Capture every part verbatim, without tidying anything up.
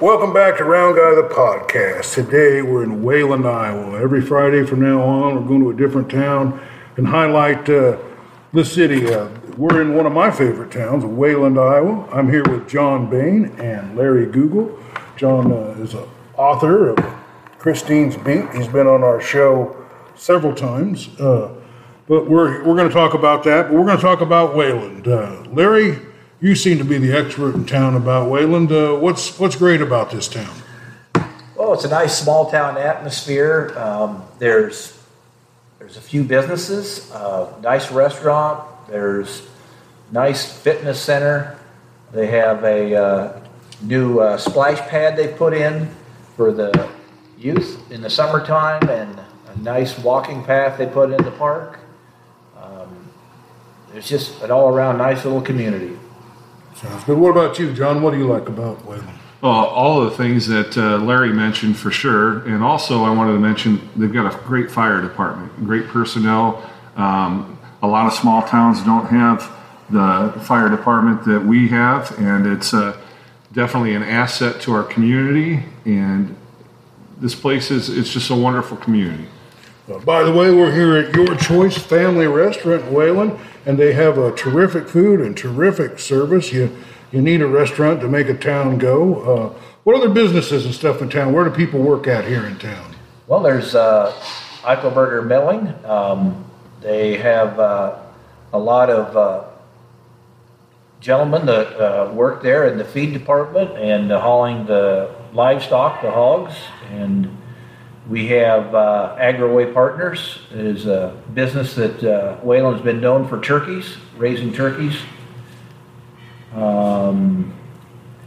Welcome back to Round Guy the Podcast. Today we're in Wayland, Iowa. Every Friday from now on, we're going to a different town and highlight uh, the city. Uh, we're in one of my favorite towns, Wayland, Iowa. I'm here with John Bain and Larry Google. John uh, is an author of Christine's Beat. He's been on our show several times, uh, but we're we're going to talk about that. But we're going to talk about Wayland. Uh, Larry, you seem to be the expert in town about Wayland. Uh, what's what's great about this town? Well, it's a nice small town atmosphere. Um, there's there's a few businesses, uh, nice restaurant. There's nice fitness center. They have a uh, new uh, splash pad they put in for the youth in the summertime, and a nice walking path they put in the park. Um, it's just an all-around nice little community. Sounds good. What about you, John? What do you like about Wayland? Well, all of the things that uh, Larry mentioned for sure, and also I wanted to mention they've got a great fire department, great personnel. Um, a lot of small towns don't have the fire department that we have, and it's uh, definitely an asset to our community. And this place is it's just a wonderful community. Well, by the way, we're here at Your Choice Family Restaurant in Wayland, and they have a terrific food and terrific service. You you need a restaurant to make a town go. Uh, what other businesses and stuff in town? Where do people work out here in town? Well, there's uh, Eichelberger Milling. Um, they have uh, a lot of uh, gentlemen that uh, work there in the feed department and uh, hauling the livestock, the hogs, and we have uh, AgriWay Partners. It is a business that uh, Wayland's been known for turkeys, raising turkeys. Um,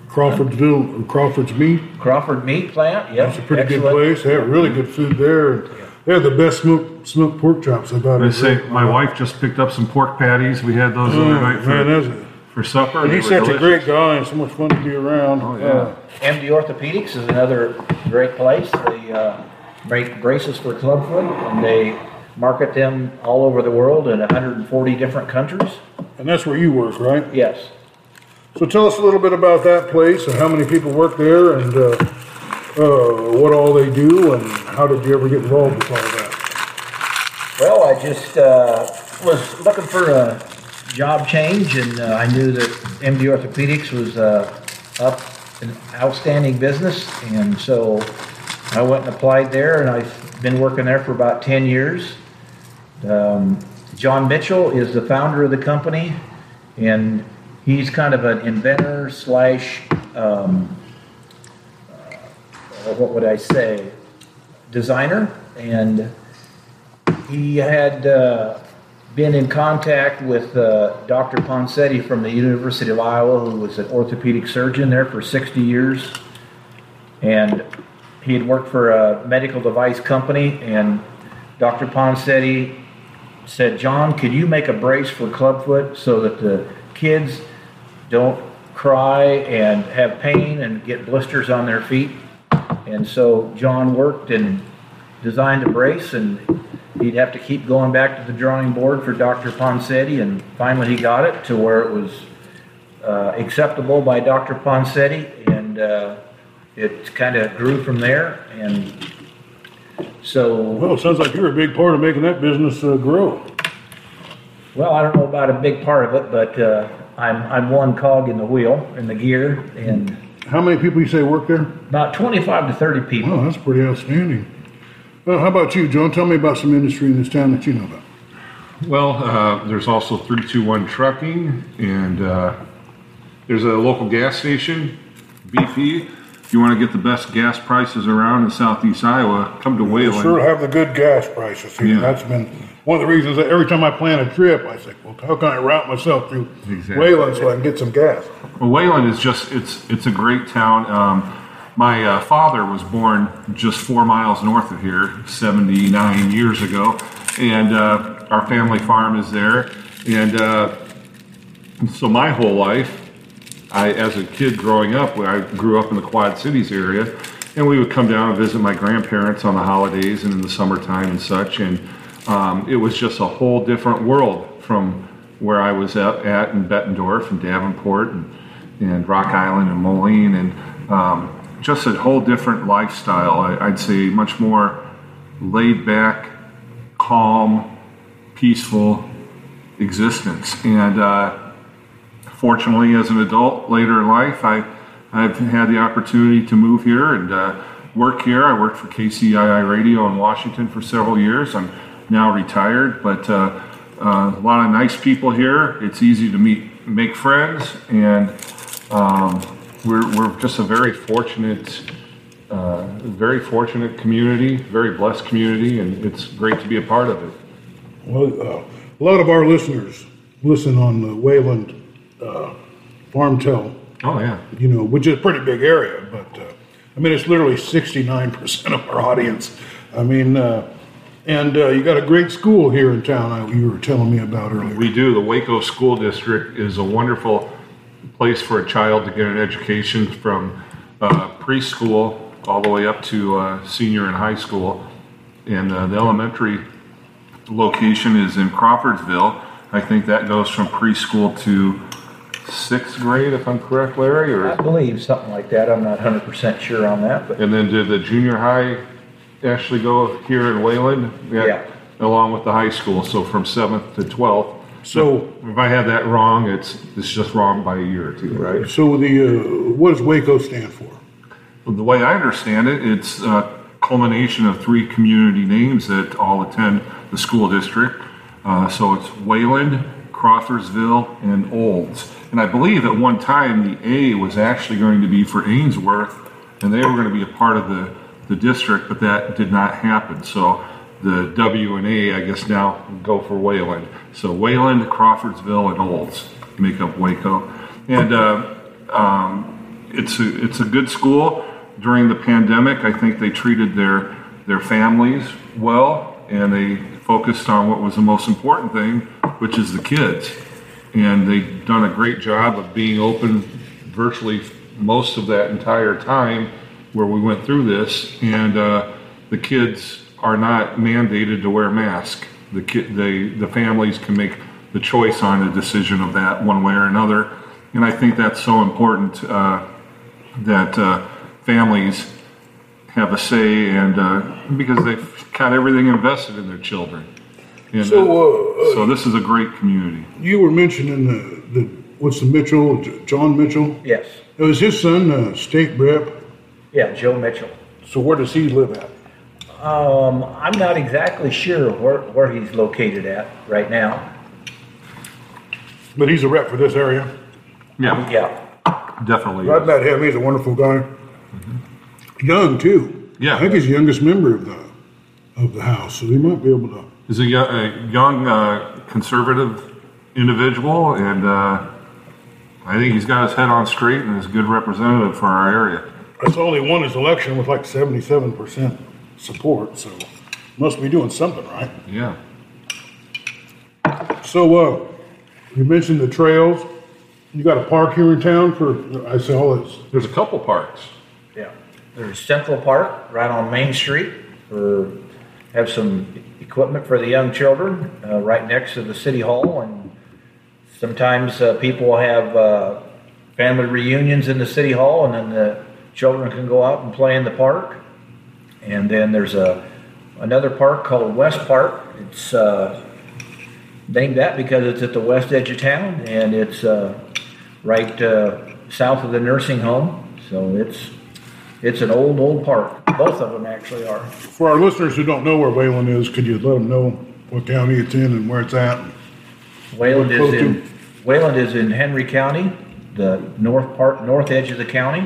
Crawford's, um, Crawford's Meat. Crawford Meat Plant, yeah. That's a pretty excellent. Good place. They have really good food there. Yeah. They have the best smoked, smoked pork chops I've ever had. My wife just picked up some pork patties. We had those the other night for, for supper. And he's such delicious. A great guy and so much fun to be around. Oh, yeah. Uh, M D Orthopedics is another great place. They, uh, make braces for clubfoot, and they market them all over the world in one hundred forty different countries. And that's where you work, right? Yes. So tell us a little bit about that place and how many people work there and uh, uh, what all they do and how did you ever get involved with all that? Well, I just uh, was looking for a job change, and uh, I knew that M D Orthopedics was uh, up an outstanding business, and so I went and applied there, and I've been working there for about ten years. Um, John Mitchell is the founder of the company, and he's kind of an inventor slash, um, uh, what would I say, designer. And he had uh, been in contact with uh, Doctor Ponseti from the University of Iowa, who was an orthopedic surgeon there for sixty years. And he had worked for a medical device company, and Doctor Ponseti said, "John, could you make a brace for clubfoot so that the kids don't cry and have pain and get blisters on their feet?" And so John worked and designed a brace, and he'd have to keep going back to the drawing board for Doctor Ponseti, and finally he got it to where it was uh, acceptable by Doctor Ponseti, and uh, it kind of grew from there, and so... Well, it sounds like you're a big part of making that business uh, grow. Well, I don't know about a big part of it, but uh, I'm I'm one cog in the wheel, in the gear, and... How many people you say work there? About twenty-five to thirty people. Oh, that's pretty outstanding. Well, how about you, John? Tell me about some industry in this town that you know about. Well, uh, there's also three two one Trucking, and uh, there's a local gas station, B P. If you want to get the best gas prices around in southeast Iowa, come to Wayland. We sure have the good gas prices here. Yeah. That's been one of the reasons that every time I plan a trip, I think, well, how can I route myself through exactly. Wayland so I can get some gas? Well, Wayland is just, it's it's a great town. Um, my uh, father was born just four miles north of here seventy-nine years ago, and uh, our family farm is there. And uh, so my whole life, I, as a kid growing up, I grew up in the Quad Cities area, and we would come down and visit my grandparents on the holidays and in the summertime and such, and um, it was just a whole different world from where I was at, at in Bettendorf and Davenport and, and Rock Island and Moline, and um, just a whole different lifestyle. I, I'd say much more laid back, calm, peaceful existence. And uh, fortunately, as an adult later in life, I, I've had the opportunity to move here and uh, work here. I worked for K C I I Radio in Washington for several years. I'm now retired, but uh, uh, a lot of nice people here. It's easy to meet, make friends, and um, we're, we're just a very fortunate, uh, very fortunate community, very blessed community, and it's great to be a part of it. Well, uh, a lot of our listeners listen on the Wayland uh, Farm Tell. Oh yeah, you know, which is a pretty big area, but uh, I mean, it's literally sixty-nine percent of our audience. I mean, uh, and uh, you got a great school here in town. I, you were telling me about earlier. We do. The Waco School District is a wonderful place for a child to get an education from uh, preschool all the way up to uh, senior and high school. And uh, the elementary location is in Crawfordsville. I think that goes from preschool to sixth grade, if I'm correct, Larry? Or I believe something like that. I'm not one hundred percent sure on that. But. And then did the junior high actually go here in Wayland? Yeah. yeah. Along with the high school, so from seventh to twelfth. So if I had that wrong, it's it's just wrong by a year or two, right? So the uh, what does Waco stand for? Well, the way I understand it, it's a culmination of three community names that all attend the school district. Uh, so it's Wayland, Crawfordsville, and Olds. And I believe at one time the A was actually going to be for Ainsworth, and they were going to be a part of the, the district, but that did not happen. So the W and A, I guess, now go for Wayland. So Wayland, Crawfordsville, and Olds make up Waco. And uh, um, it's, a, it's a good school. During the pandemic, I think they treated their, their families well, and they focused on what was the most important thing, which is the kids. And they've done a great job of being open virtually most of that entire time where we went through this. And uh, the kids are not mandated to wear masks. The kid, they, the families can make the choice on a decision of that one way or another. And I think that's so important uh, that uh, families have a say, and uh, because they've got everything invested in their children. And, so, uh, uh, so this is a great community. You were mentioning the, the what's the Mitchell, John Mitchell? Yes. It was his son, uh, state rep? Yeah, Joe Mitchell. So where does he live at? Um, I'm not exactly sure where, where he's located at right now. But he's a rep for this area? Yeah. Yeah. Definitely. I've met him. He's a wonderful guy. Mm-hmm. Young, too. Yeah. I think he's the youngest member of the, of the House, so he might be able to... He's a young, a young uh, conservative individual, and uh, I think he's got his head on straight and is a good representative for our area. That's all he won his election with like seventy-seven percent support, so must be doing something right. Yeah. So uh, you mentioned the trails. You got a park here in town for, I say all this. There's a couple parks. Yeah. There's Central Park right on Main Street. For have some equipment for the young children uh, right next to the City Hall, and sometimes uh, people have uh, family reunions in the City Hall, and then the children can go out and play in the park. And then there's a another park called West Park. It's uh, named that because it's at the west edge of town, and it's uh, right uh, south of the nursing home, so it's It's an old, old park. Both of them actually are. For our listeners who don't know where Wayland is, could you let them know what county it's in and where it's at? Wayland is in Wayland is in Henry County, the north part, north edge of the county.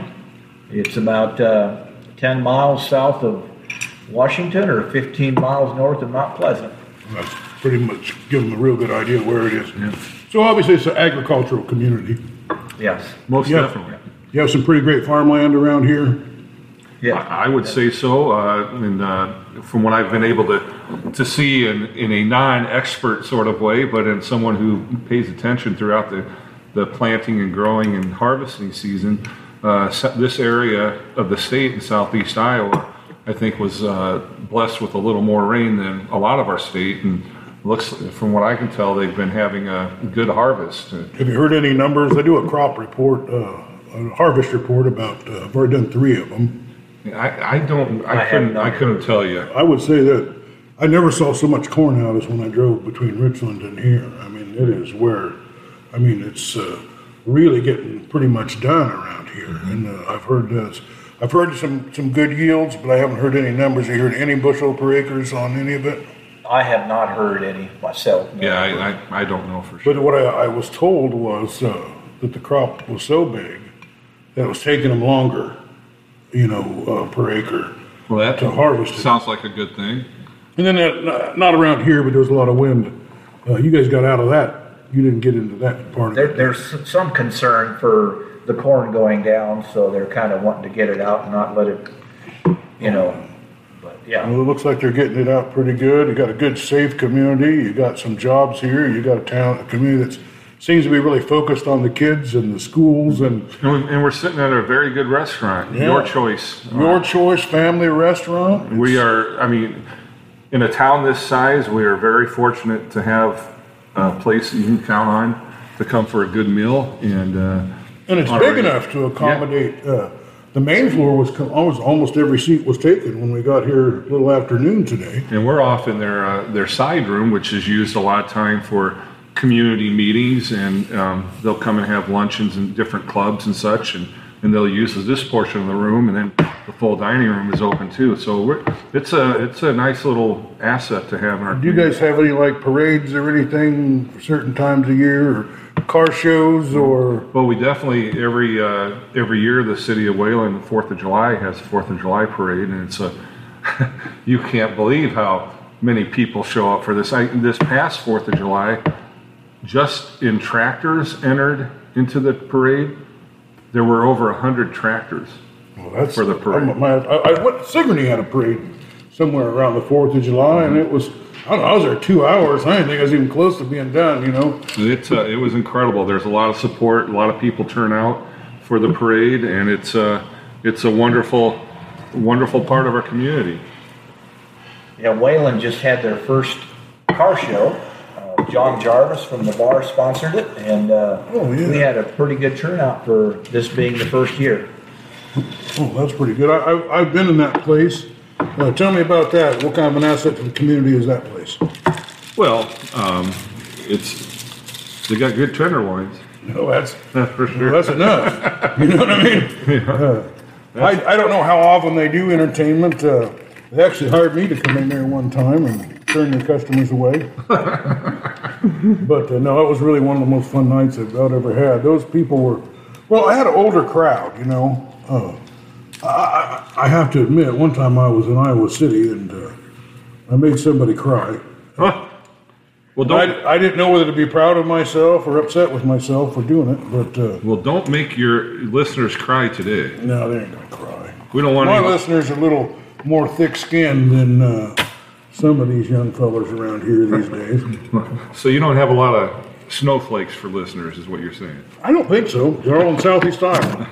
It's about uh, ten miles south of Washington, or fifteen miles north of Mount Pleasant. That's pretty much giving them a real good idea where it is. Yeah. So obviously it's an agricultural community. Yes, most you definitely. Have, you have some pretty great farmland around here. Yeah, I would say so, uh, and uh, from what I've been able to to see in, in a non-expert sort of way, but in someone who pays attention throughout the, the planting and growing and harvesting season, uh, this area of the state in southeast Iowa, I think, was uh, blessed with a little more rain than a lot of our state, and looks, from what I can tell, they've been having a good harvest. Have you heard any numbers? They do a crop report uh, a harvest report about, uh, I've already done three of them. I, I don't, I, I couldn't, I couldn't tell you. I would say that I never saw so much corn out as when I drove between Richland and here. I mean, it is where, I mean, it's uh, really getting pretty much done around here. Mm-hmm. And uh, I've heard that. Uh, I've heard some, some good yields, but I haven't heard any numbers. You heard any bushel per acres on any of it? I have not heard any myself. No. Yeah, I, I, I don't know for sure. But what I, I was told was uh, that the crop was so big that it was taking them longer, you know, uh, per acre well, that to harvest. Sounds it. like a good thing. And then that, not around here, but there was a lot of wind. Uh, you guys got out of that. You didn't get into that part of there, it. There's some concern for the corn going down, so they're kind of wanting to get it out and not let it, you know, but yeah. Well, it looks like they're getting it out pretty good. You got a good, safe community. You got some jobs here. You got a town, a community that seems to be really focused on the kids and the schools. And and we're sitting at a very good restaurant, yeah. Your Choice. Your Choice Family Restaurant. It's, we are, I mean, in a town this size, we are very fortunate to have a place you can count on to come for a good meal. And, uh, And it's already big enough to accommodate. Yeah. Uh, the main floor was almost almost every seat was taken when we got here a little afternoon today. And we're off in their uh, their side room, which is used a lot of time for community meetings, and um, they'll come and have luncheons in different clubs and such, and, and they'll use this portion of the room, and then the full dining room is open too. So we're, it's a it's a nice little asset to have in our. Do you guys have any like parades or anything for certain times of year? Or car shows or well we definitely every uh every year the city of Wayland, the fourth of July has the fourth of July parade, and it's a you can't believe how many people show up for this. I, this past fourth of July, just in tractors entered into the parade, there were over one hundred tractors. Well, that's for the parade. I'm, my, I, I went Sigourney had a parade somewhere around the fourth of July, mm-hmm. and it was I don't know, I was there two hours. I didn't think I was even close to being done, you know. It's uh, it was incredible. There's a lot of support. A lot of people turn out for the parade, and it's uh, it's a wonderful, wonderful part of our community. Yeah, Wayland just had their first car show. Uh, John Jarvis from the bar sponsored it, and uh, oh, yeah. we had a pretty good turnout for this being the first year. Oh, that's pretty good. I, I, I've been in that place. Uh, tell me about that. What kind of an asset to the community is that place? Well, um, it's they got good tenderloins. No, that's for sure. Well, that's enough. You know what I mean? Yeah. Uh, I I don't know how often they do entertainment. Uh, they actually hired me to come in there one time and turn their customers away. But uh, no, it was really one of the most fun nights I've ever had. Those people were, well, I had an older crowd, you know. Uh, I, I have to admit, one time I was in Iowa City and uh, I made somebody cry. Huh. Well, don't, I, I didn't know whether to be proud of myself or upset with myself for doing it. But uh, well, don't make your listeners cry today. No, they ain't gonna cry. We don't want my any... listeners are a little more thick-skinned than uh, some of these young fellas around here these days. So you don't have a lot of snowflakes for listeners, is what you're saying. I don't think so. They're all in Southeast Iowa.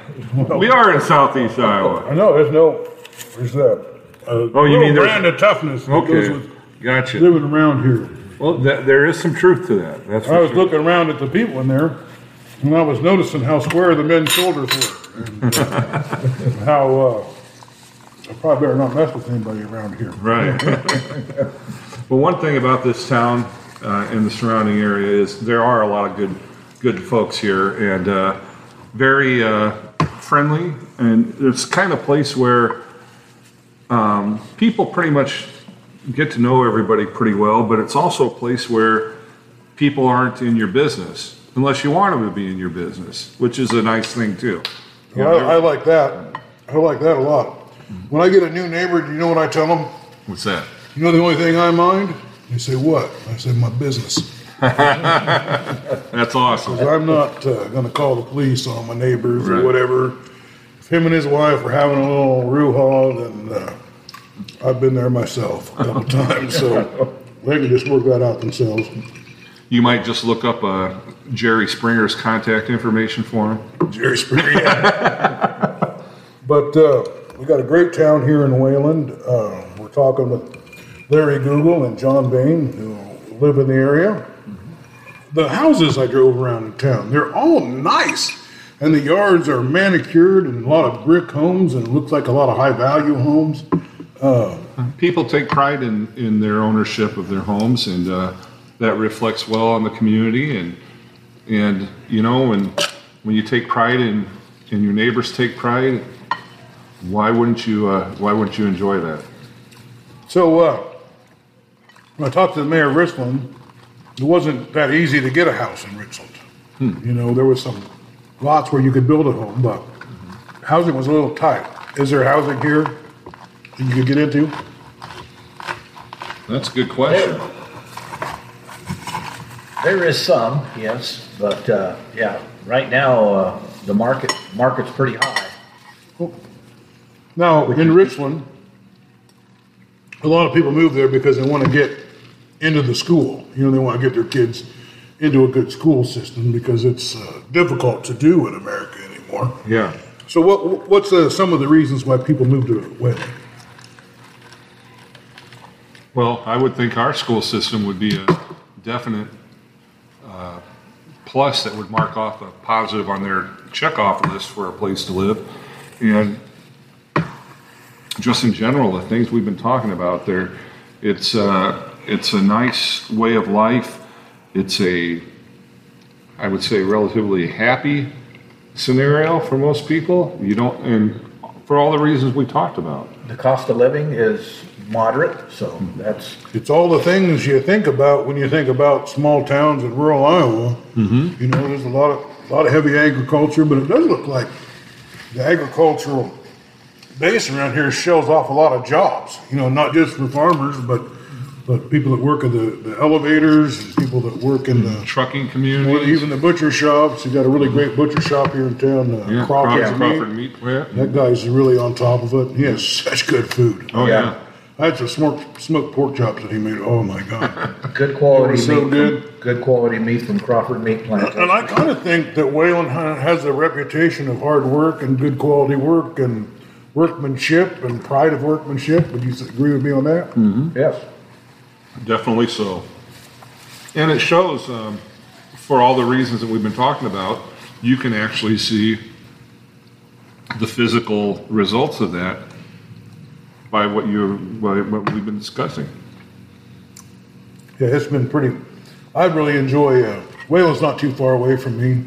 We are in Southeast Iowa. I know. There's no. There's that. Uh, oh, you mean there's a brand of toughness. Okay. With gotcha. Living around here. Well, that, there is some truth to that. That's. I was sure. looking around at the people in there, and I was noticing how square the men's shoulders were, and uh, how. Uh, I probably better not mess with anybody around here. Right. Well, one thing about this town. Uh, in the surrounding area is there are a lot of good good folks here, and uh, very uh, friendly, and it's kind of place where um, people pretty much get to know everybody pretty well, but it's also a place where people aren't in your business unless you want them to be in your business, which is a nice thing too. You well, know, I, I like that. I like that a lot. When I get a new neighbor, do you know what I tell them? What's that? You know the only thing I mind? They say, what? I say, my business. That's awesome. I'm not uh, going to call the police on my neighbors right. or whatever. If him and his wife are having a little roo-ha, then uh, I've been there myself a couple times, so they can just work that out themselves. You might just look up uh, Jerry Springer's contact information for him. Jerry Springer, yeah. But uh, we got a great town here in Wayland. Uh, we're talking with Larry Google and John Bain, who live in the area. Mm-hmm. The houses I drove around in town, they're all nice. And the yards are manicured and a lot of brick homes, and it looks like a lot of high-value homes. Uh, People take pride in, in their ownership of their homes, and uh, that reflects well on the community. And, and you know, when, when you take pride in, and your neighbors take pride, why wouldn't you, uh, why wouldn't you enjoy that? So uh, when I talked to the mayor of Richland, it wasn't that easy to get a house in Richland. Hmm. You know, there was some lots where you could build a home, but mm-hmm. housing was a little tight. Is there housing here that you could get into? That's a good question. There, there is some, yes, but uh, yeah, right now uh, the market market's pretty high. Cool. Now in Richland, a lot of people move there because they want to get into the school. You know, they want to get their kids into a good school system because it's uh, difficult to do in America anymore. Yeah. So what what's uh, some of the reasons why people move to Waco? Well, I would think our school system would be a definite uh, plus that would mark off a positive on their checkoff list for a place to live. And just in general, the things we've been talking about there, it's uh, it's a nice way of life. It's a, I would say, relatively happy scenario for most people. You don't, and for all the reasons we talked about. The cost of living is moderate, so that's... It's all the things you think about when you think about small towns in rural Iowa. Mm-hmm. You know, there's a lot of a lot of heavy agriculture, but it does look like the agricultural base around here shells off a lot of jobs. You know, not just for farmers, but... But people that work in the, the elevators, and people that work in the trucking community, even the butcher shops. You got a really great butcher shop here in town, uh, yeah, Crawford, yeah, Crawford Meat. Yeah. That guy's really on top of it. He has such good food. Oh yeah, yeah. I had some smoked, smoked pork chops that he made. Oh my god, good quality. So meat good, from, good quality meat from Crawford Meat Plant. And I kind of think that Wayland has a reputation of hard work and good quality work and workmanship and pride of workmanship. Would you agree with me on that? Mm-hmm. Yes. Definitely so. And it shows, um, for all the reasons that we've been talking about, you can actually see the physical results of that by what you by what we've been discussing. Yeah, it's been pretty... I really enjoy... Uh, Wayland's not too far away from me.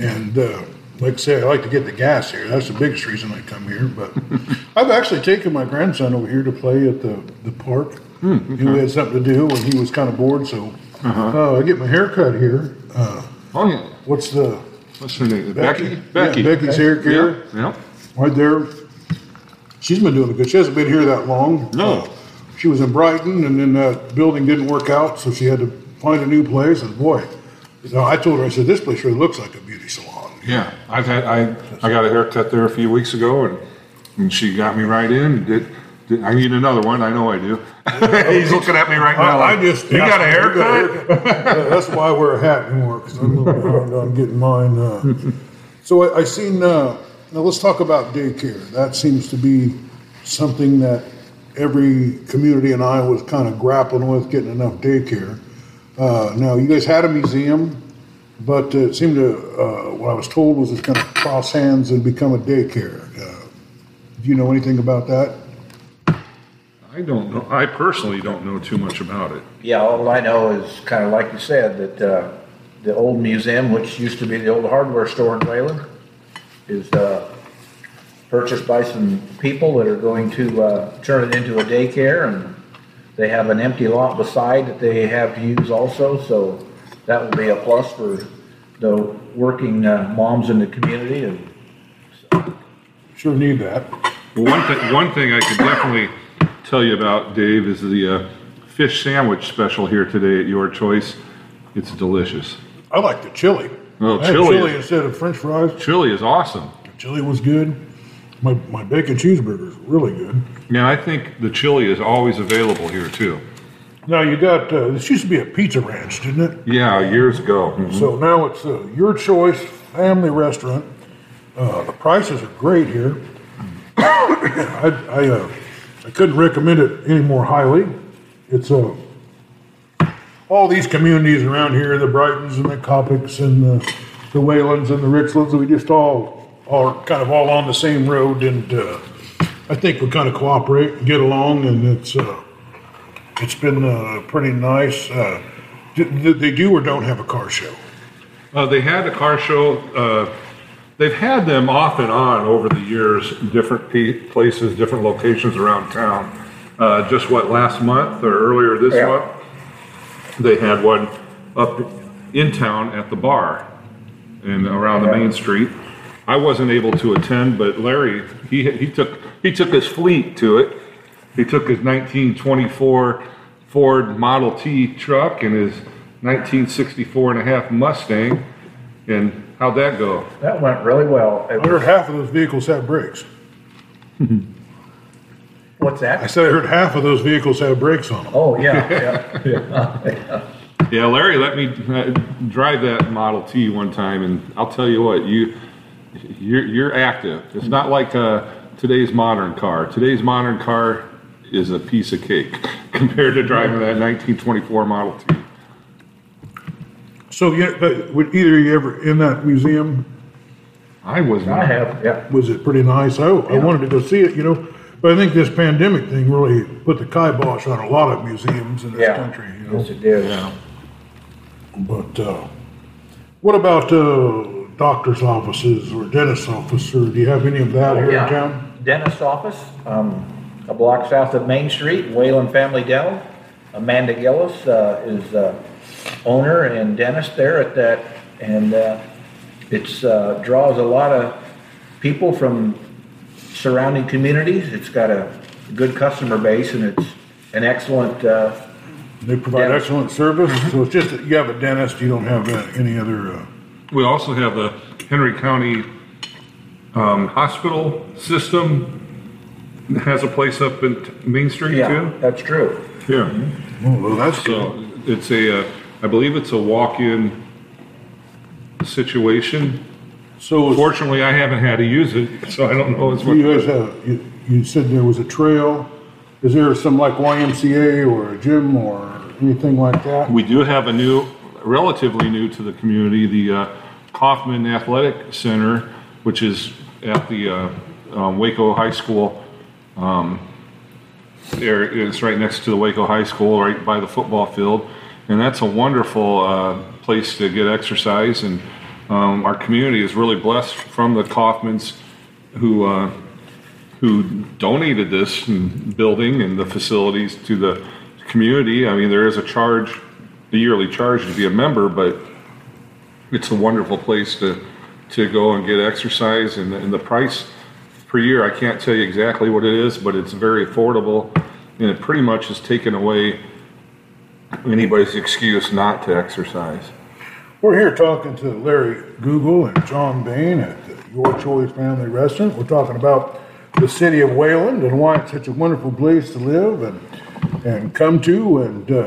And uh, like I say, I like to get the gas here. That's the biggest reason I come here. But I've actually taken my grandson over here to play at the, the park. Mm, okay. He had something to do when he was kind of bored, so uh-huh. uh, I get my hair cut here. Uh, oh, yeah. What's the... What's her name? Becky? Becky. Yeah, Becky's okay. hair care. Yeah. yeah. Right there. She's been doing good. She hasn't been here that long. No. Uh, she was in Brighton, and then that building didn't work out, so she had to find a new place, and boy, so I told her, I said, this place really looks like a beauty salon. Yeah. I've had, I I got a haircut there a few weeks ago, and, and she got me right in and did... I need another one. I know I do. He's looking at me right now. I, like, I just you got a haircut. Got a haircut. Yeah, that's why I wear a hat anymore because I'm a little behind on getting mine. Uh. So I, I seen. Uh, now let's talk about daycare. That seems to be something that every community in Iowa is kind of grappling with, getting enough daycare. Uh, now you guys had a museum, but it seemed to uh, what I was told was it's going to cross hands and become a daycare. Uh, do you know anything about that? I don't know. I personally don't know too much about it. Yeah, all I know is kind of like you said, that uh, the old museum, which used to be the old hardware store in Wayland, is uh, purchased by some people that are going to uh, turn it into a daycare, and they have an empty lot beside that they have to use also, so that will be a plus for the working uh, moms in the community. And so. Sure need that. Well, one, th- one thing I could definitely... tell you about, Dave, is the uh, fish sandwich special here today at Your Choice. It's delicious. I like the chili. Well, I chili, had chili instead of French fries. Chili is awesome. The chili was good. My my bacon cheeseburger is really good. Yeah, I think the chili is always available here too. Now you got uh, this used to be a Pizza Ranch, didn't it? Yeah, years ago. Mm-hmm. So now it's uh, Your Choice Family Restaurant. Uh, the prices are great here. I. I uh, I couldn't recommend it any more highly. It's uh, all these communities around here, the Brightons and the Coppics and the the Whalens and the Richlands. We just all are kind of all on the same road, and uh, I think we kind of cooperate and get along, and it's uh, it's been uh, pretty nice. Uh, they do or don't have a car show? Uh, they had a car show. Uh, they've had them off and on over the years, different places, different locations around town. Uh, just what, last month or earlier this yeah. month, they had one up in town at the bar and around yeah. the main street. I wasn't able to attend, but Larry, he he took he took his fleet to it. He took his nineteen twenty-four Ford Model T truck and his nineteen sixty-four and a half Mustang. And how'd that go? That went really well. It I heard was... half of those vehicles have brakes. What's that? I said I heard half of those vehicles have brakes on them. Oh, yeah, yeah, yeah. yeah. yeah, Larry let me drive that Model T one time, and I'll tell you what, you, you're, you're active. It's not like uh, today's modern car. Today's modern car is a piece of cake compared to driving that nineteen twenty-four Model T. So, yeah, but would either of you ever in that museum? I was not. I have, yeah. Was it pretty nice? I, yeah. I wanted to go see it, you know. But I think this pandemic thing really put the kibosh on a lot of museums in this yeah. country. You know? Yes, it did. Yeah. But uh, what about uh, doctor's offices or dentist's office? Or do you have any of that oh, here yeah. in town? Dentist's office, um, a block south of Main Street, Whalen Family Dental. Amanda Gillis uh, is uh, owner and dentist there at that, and uh, it uh, draws a lot of people from surrounding communities. It's got a good customer base, and it's an excellent uh they provide dentist. excellent service. So it's just that you have a dentist, you don't have uh, any other uh... We also have the Henry County um hospital system has a place up in Main Street yeah, too. That's true. Yeah. Mm-hmm. Well, that's so good. It's a uh, I believe it's a walk-in situation. So fortunately, I haven't had to use it, so I don't know as much. You guys have, you, you said there was a trail. Is there some like Y M C A or a gym or anything like that? We do have a new, relatively new to the community, the uh, Kauffman Athletic Center, which is at the uh, um, Waco High School. Um, there, it's right next to the Waco High School, right by the football field, and that's a wonderful uh, place to get exercise. And Um, our community is really blessed from the Kauffmans who uh, who donated this building and the facilities to the community. I mean, there is a charge, the yearly charge to be a member, but it's a wonderful place to, to go and get exercise. And, and the price per year, I can't tell you exactly what it is, but it's very affordable, and it pretty much has taken away anybody's excuse not to exercise. We're here talking to Larry Google and John Bain at the Your Choice Family Restaurant. We're talking about the city of Wayland and why it's such a wonderful place to live and and come to. And uh,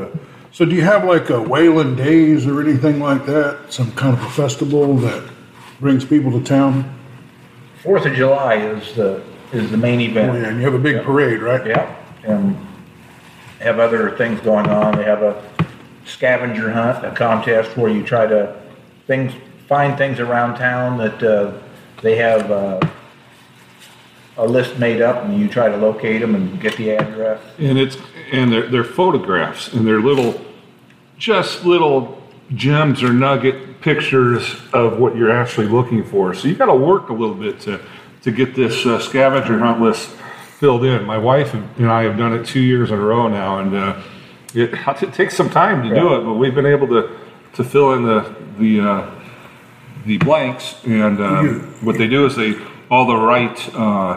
so do you have like a Wayland Days or anything like that, some kind of a festival that brings people to town? Fourth of July is the is the main event. Oh, yeah, and you have a big yeah. parade, right? Yeah, and have other things going on. They have a scavenger hunt, a contest where you try to things find things around town that uh, they have uh, a list made up, and you try to locate them and get the address. And it's and they're, they're photographs, and they're little, just little gems or nugget pictures of what you're actually looking for. So you got to work a little bit to to get this uh, scavenger hunt list filled in. My wife and I have done it two years in a row now, and. Uh, It, it takes some time to yeah. do it, but we've been able to, to fill in the the uh, the blanks. And um, what they do is they all the right uh,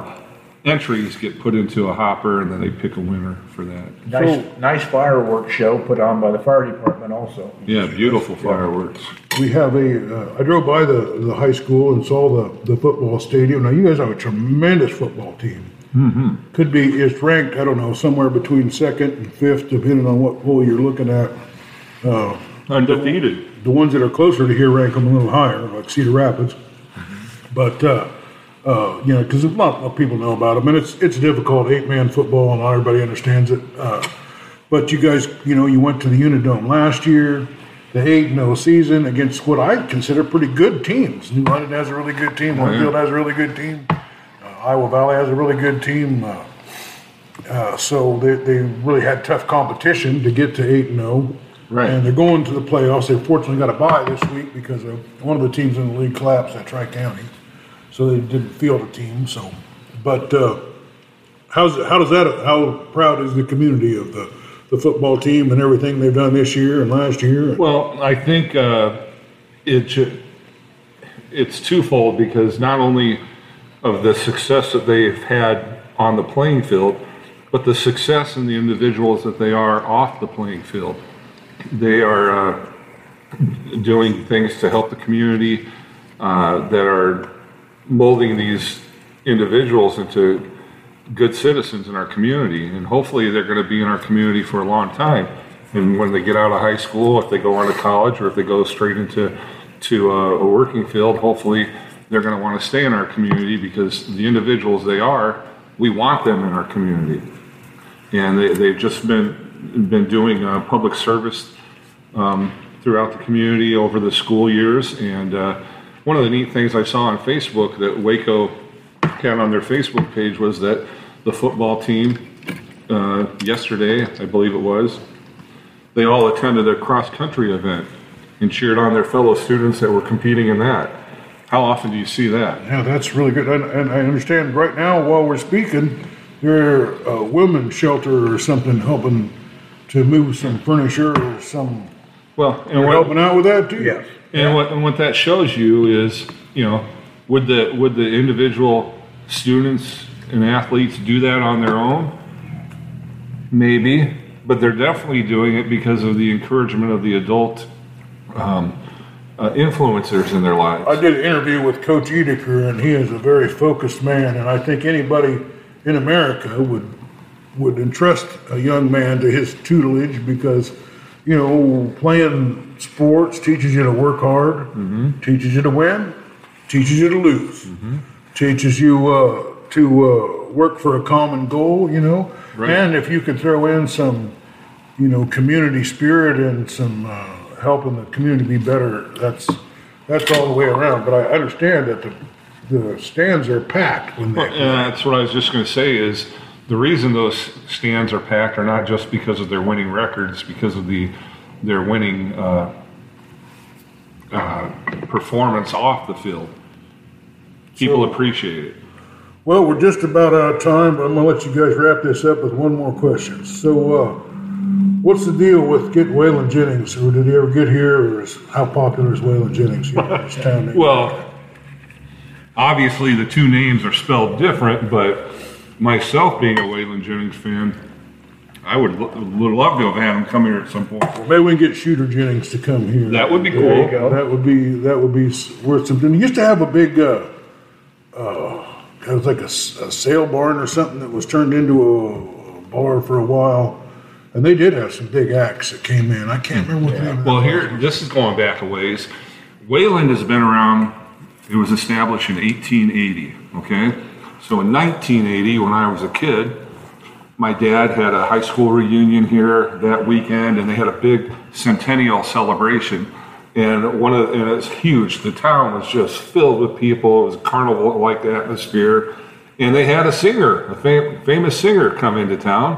entries get put into a hopper, and then they pick a winner for that. Nice, so, nice fireworks show put on by the fire department, also. Yeah, beautiful fireworks. Yeah. We have a. Uh, I drove by the, the high school and saw the, the football stadium. Now you guys have a tremendous football team. Mm-hmm. Could be, it's ranked, I don't know, somewhere between second and fifth, depending on what poll you're looking at. Uh, Undefeated. The, the ones that are closer to here rank them a little higher, like Cedar Rapids. Mm-hmm. But, uh, uh, you know, because a lot of people know about them, and it's it's difficult, eight-man football, and not everybody understands it. Uh, but you guys, you know, you went to the Unidome last year. the eight and oh season against what I consider pretty good teams. New London has a really good team. Hillfield has a really good team. Uh, Iowa Valley has a really good team. Uh, uh, so they, they really had tough competition to get to eight and oh. Right. And they're going to the playoffs. They fortunately got a bye this week because of one of the teams in the league collapsed at Tri-County. So they didn't field a team. So, But uh, how's, how does that? How proud is the community of the the football team and everything they've done this year and last year? Well, I think uh, it should, it's twofold because not only of the success that they've had on the playing field, but the success in the individuals that they are off the playing field. They are uh, doing things to help the community uh, that are molding these individuals into good citizens in our community, and hopefully they're going to be in our community for a long time. And when they get out of high school, if they go on to college, or if they go straight into to a, a working field, hopefully they're going to want to stay in our community because the individuals they are, we want them in our community. And they, they've just been been doing uh, public service um, throughout the community over the school years. And uh, one of the neat things I saw on Facebook that Waco had on their Facebook page was that the football team uh, yesterday, I believe it was, they all attended a cross-country event and cheered on their fellow students that were competing in that. How often do you see that? Yeah, that's really good. And, and I understand right now while we're speaking, you're a women's shelter or something helping to move some furniture or some... Well, and what, helping out with that too? Yes. Yeah. And, what, and what that shows you is, you know, would the would the individual students and athletes do that on their own? Maybe, but they're definitely doing it because of the encouragement of the adult um, uh, influencers in their lives. I did an interview with Coach Edeker, and he is a very focused man, and I think anybody in America would would entrust a young man to his tutelage because, you know, playing sports teaches you to work hard, mm-hmm. teaches you to win, teaches you to lose. Mm-hmm. Teaches you uh, to uh, work for a common goal, you know. Right. And if you can throw in some, you know, community spirit and some uh, helping the community be better, that's that's all the way around. But I understand that the the stands are packed when they. Well, and that's what I was just going to say is the reason those stands are packed are not just because of their winning records, because of the their winning uh, uh, performance off the field. People appreciate it. Well, we're just about out of time, but I'm going to let you guys wrap this up with one more question. So uh, what's the deal with getting Waylon Jennings? Or did he ever get here? Or is, how popular is Waylon Jennings here in this town? Well, obviously the two names are spelled different, but myself being a Waylon Jennings fan, I would, lo- would love to have had him come here at some point. Well, maybe we can get Shooter Jennings to come here. That would be cool. There you go. That would be, that would be worth something. He used to have a big... Uh, Uh, it was like a, a sale barn or something that was turned into a, a bar for a while, and they did have some big acts that came in. I can't remember what yeah. the name. Well, here was. This is going back a ways. Waylon has been around. It was established in eighteen eighty. Okay, so in nineteen eighty, when I was a kid, my dad had a high school reunion here that weekend, and they had a big centennial celebration. And one of and it's huge. The town was just filled with people. It was a carnival-like atmosphere, and they had a singer, a fam- famous singer, come into town,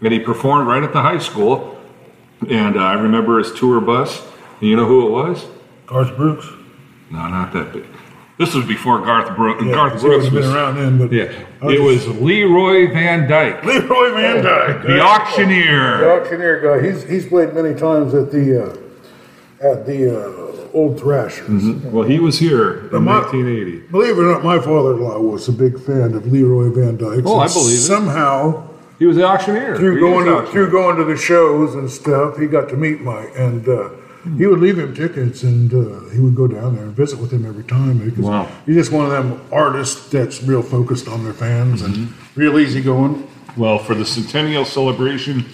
and he performed right at the high school. And uh, I remember his tour bus. And you know who it was? Garth Brooks. No, not that big. This was before Garth Brooks. Yeah, Garth Brooks been was around then, but yeah, it was Leroy Van Dyke. Leroy Van Dyke, the auctioneer. The auctioneer guy. He's he's played many times at the. Uh, At the uh, old Thrashers. Mm-hmm. Well, he was here in my, nineteen eighty. Believe it or not, my father-in-law was a big fan of Leroy Van Dyke. Oh, I believe somehow it. He was the auctioneer. Through he going to auctioneer. through going to the shows and stuff, he got to meet Mike, and uh, he would leave him tickets, and uh, he would go down there and visit with him every time. Because wow. He's just one of them artists that's real focused on their fans mm-hmm. and real easy going. Well, for the centennial celebration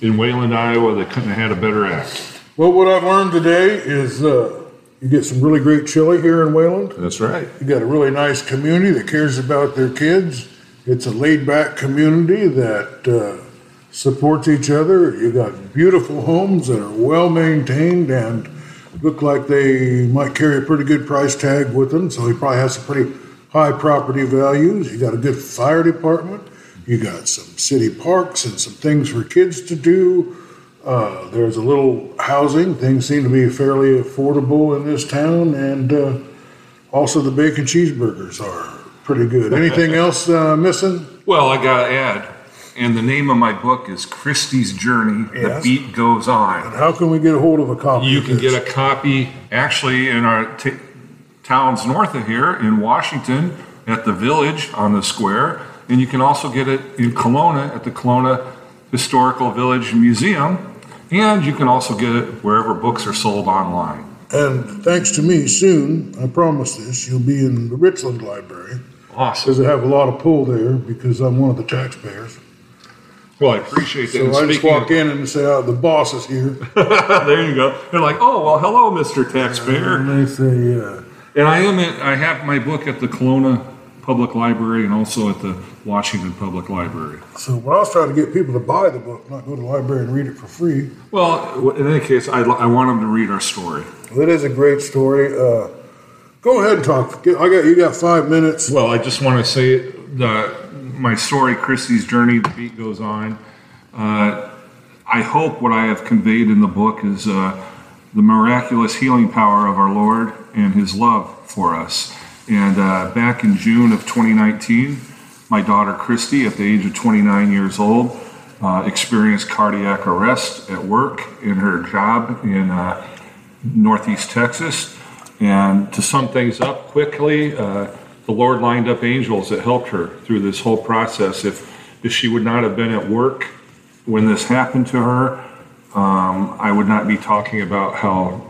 in Wayland, Iowa, they couldn't have had a better act. Well, what I've learned today is uh, you get some really great chili here in Wayland. That's right. You got a really nice community that cares about their kids. It's a laid-back community that uh, supports each other. You got beautiful homes that are well maintained and look like they might carry a pretty good price tag with them, so he probably has some pretty high property values. You got a good fire department. You got some city parks and some things for kids to do. Uh, there's a little housing. Things seem to be fairly affordable in this town, and uh, also the bacon cheeseburgers are pretty good. Anything else uh, missing? Well, I got to add, and the name of my book is Christie's Journey, yes. The Beat Goes On. And how can we get a hold of a copy? You can get a copy actually in our t- towns north of here in Washington at the Village on the Square. And you can also get it in Kelowna at the Kelowna Historical Village Museum. And you can also get it wherever books are sold online. And thanks to me, soon, I promise this, you'll be in the Richland Library. Awesome. Because they have a lot of pull there because I'm one of the taxpayers. Well, I appreciate that. So and I just walk in and say, oh, the boss is here. There you go. They're like, oh, well, hello, Mister Taxpayer. And they say, yeah. And I am at, I have my book at the Kelowna Public Library and also at the Washington Public Library. So what I was trying to get people to buy the book, not go to the library and read it for free. Well, in any case, I, I want them to read our story. Well, it is a great story. Uh, go ahead and talk. I got you got five minutes. Well, I just want to say the my story, Christie's Journey, The Beat Goes On. Uh, I hope what I have conveyed in the book is uh, the miraculous healing power of our Lord and his love for us. And uh, back in June of twenty nineteen, my daughter Christy, at the age of twenty-nine years old, uh, experienced cardiac arrest at work in her job in uh, Northeast Texas. And to sum things up quickly, uh, the Lord lined up angels that helped her through this whole process. If if she would not have been at work when this happened to her, um, I would not be talking about how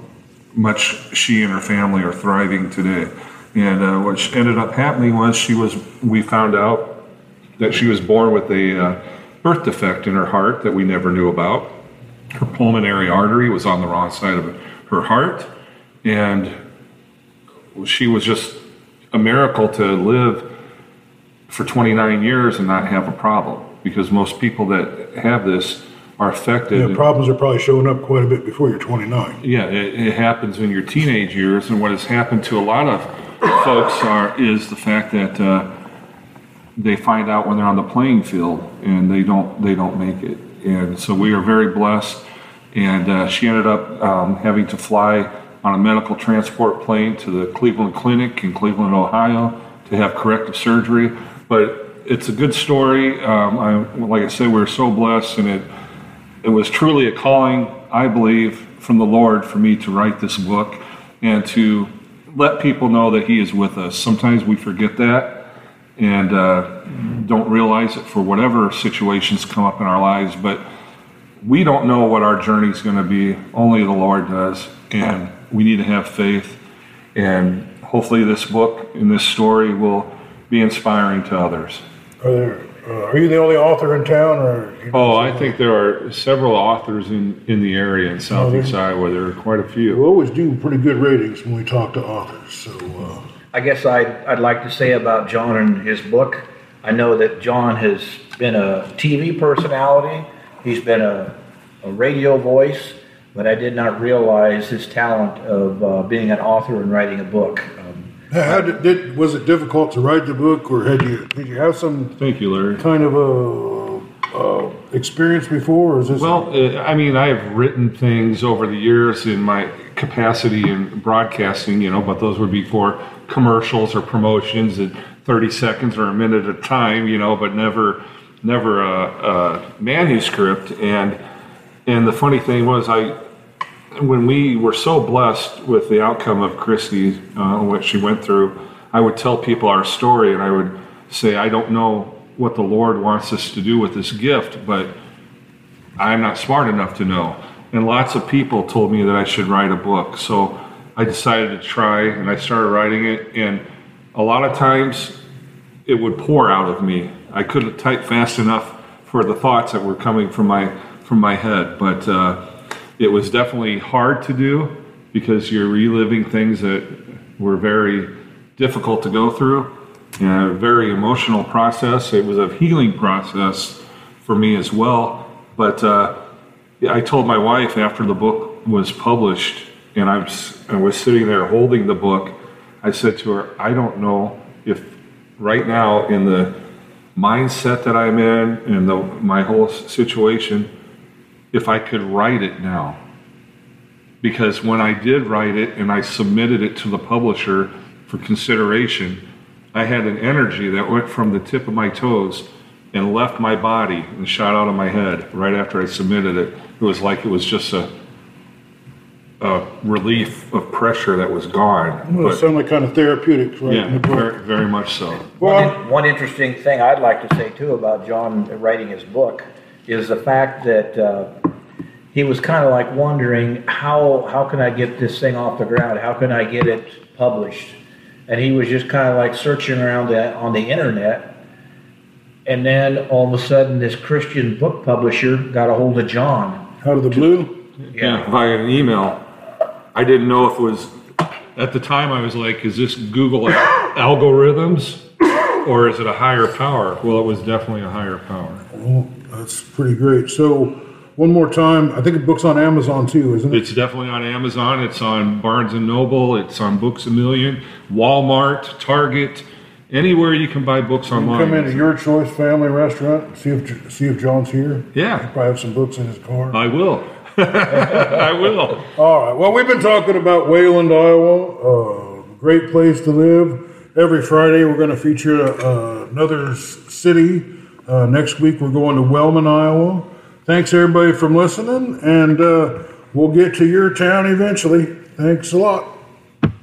much she and her family are thriving today. And uh, what ended up happening was she was, we found out that she was born with a uh, birth defect in her heart that we never knew about. Her pulmonary artery was on the wrong side of her heart, and she was just a miracle to live for twenty-nine years and not have a problem, because most people that have this are affected. Yeah, problems are probably showing up quite a bit before you're twenty-nine. Yeah, it, it happens in your teenage years, and what has happened to a lot of folks are is the fact that uh, they find out when they're on the playing field and they don't they don't make it. And so we are very blessed. And uh, she ended up um, having to fly on a medical transport plane to the Cleveland Clinic in Cleveland, Ohio, to have corrective surgery. But it's a good story. Um, I, like I said, we were so blessed, and it. It was truly a calling, I believe, from the Lord for me to write this book and to let people know that he is with us. Sometimes we forget that and uh, don't realize it for whatever situations come up in our lives, but we don't know what our journey is going to be. Only the Lord does, and we need to have faith. And hopefully this book and this story will be inspiring to others. Are there Uh, are you the only author in town? Or you know, oh, I think there are several authors in, in the area in Southeast no, Iowa. There are quite a few. We always do pretty good ratings when we talk to authors. So uh. I guess I'd, I'd like to say about John and his book, I know that John has been a T V personality. He's been a, a radio voice, but I did not realize his talent of uh, being an author and writing a book. How did, did, was it difficult to write the book, or had you did you have some Thank you, Larry. Kind of a uh, experience before? Or is this well, a- uh, I mean, I've written things over the years in my capacity in broadcasting, you know, but those would be for commercials or promotions at thirty seconds or a minute at a time, you know, but never never a, a manuscript. And and the funny thing was, I. When we were so blessed with the outcome of Christy, uh, what she went through, I would tell people our story, and I would say, I don't know what the Lord wants us to do with this gift, but I'm not smart enough to know. And lots of people told me that I should write a book. So I decided to try, and I started writing it, and a lot of times it would pour out of me. I couldn't type fast enough for the thoughts that were coming from my, from my head, but... Uh, It was definitely hard to do because you're reliving things that were very difficult to go through, and a very emotional process. It was a healing process for me as well. But uh, I told my wife after the book was published and I'm, I was sitting there holding the book. I said to her, I don't know if right now in the mindset that I'm in and the, my whole situation, if I could write it now. Because when I did write it and I submitted it to the publisher for consideration, I had an energy that went from the tip of my toes and left my body and shot out of my head right after I submitted it. It was like it was just a, a relief of pressure that was gone. Well, it sounded like kind of therapeutic, right? Yeah, very, very much so. Well, one, one interesting thing I'd like to say, too, about John writing his book is the fact that uh, he was kind of like wondering, how how can I get this thing off the ground? How can I get it published? And he was just kind of like searching around the, on the internet. And then all of a sudden, this Christian book publisher got a hold of John. Out of the blue? Yeah. yeah, via an email. I didn't know if it was, at the time I was like, is this Google algorithms or is it a higher power? Well, it was definitely a higher power. Oh, that's pretty great. So, one more time, I think the book's on Amazon too, isn't it? It's definitely on Amazon. It's on Barnes and Noble. It's on Books A Million, Walmart, Target, anywhere you can buy books online. You can come into Your Choice Family Restaurant, see if see if John's here. Yeah. He'll probably have some books in his car. I will. I will. All right. Well, we've been talking about Wayland, Iowa, a great place to live. Every Friday we're going to feature uh, another city. Uh, next week we're going to Wellman, Iowa. Thanks, everybody, for listening, and uh, we'll get to your town eventually. Thanks a lot.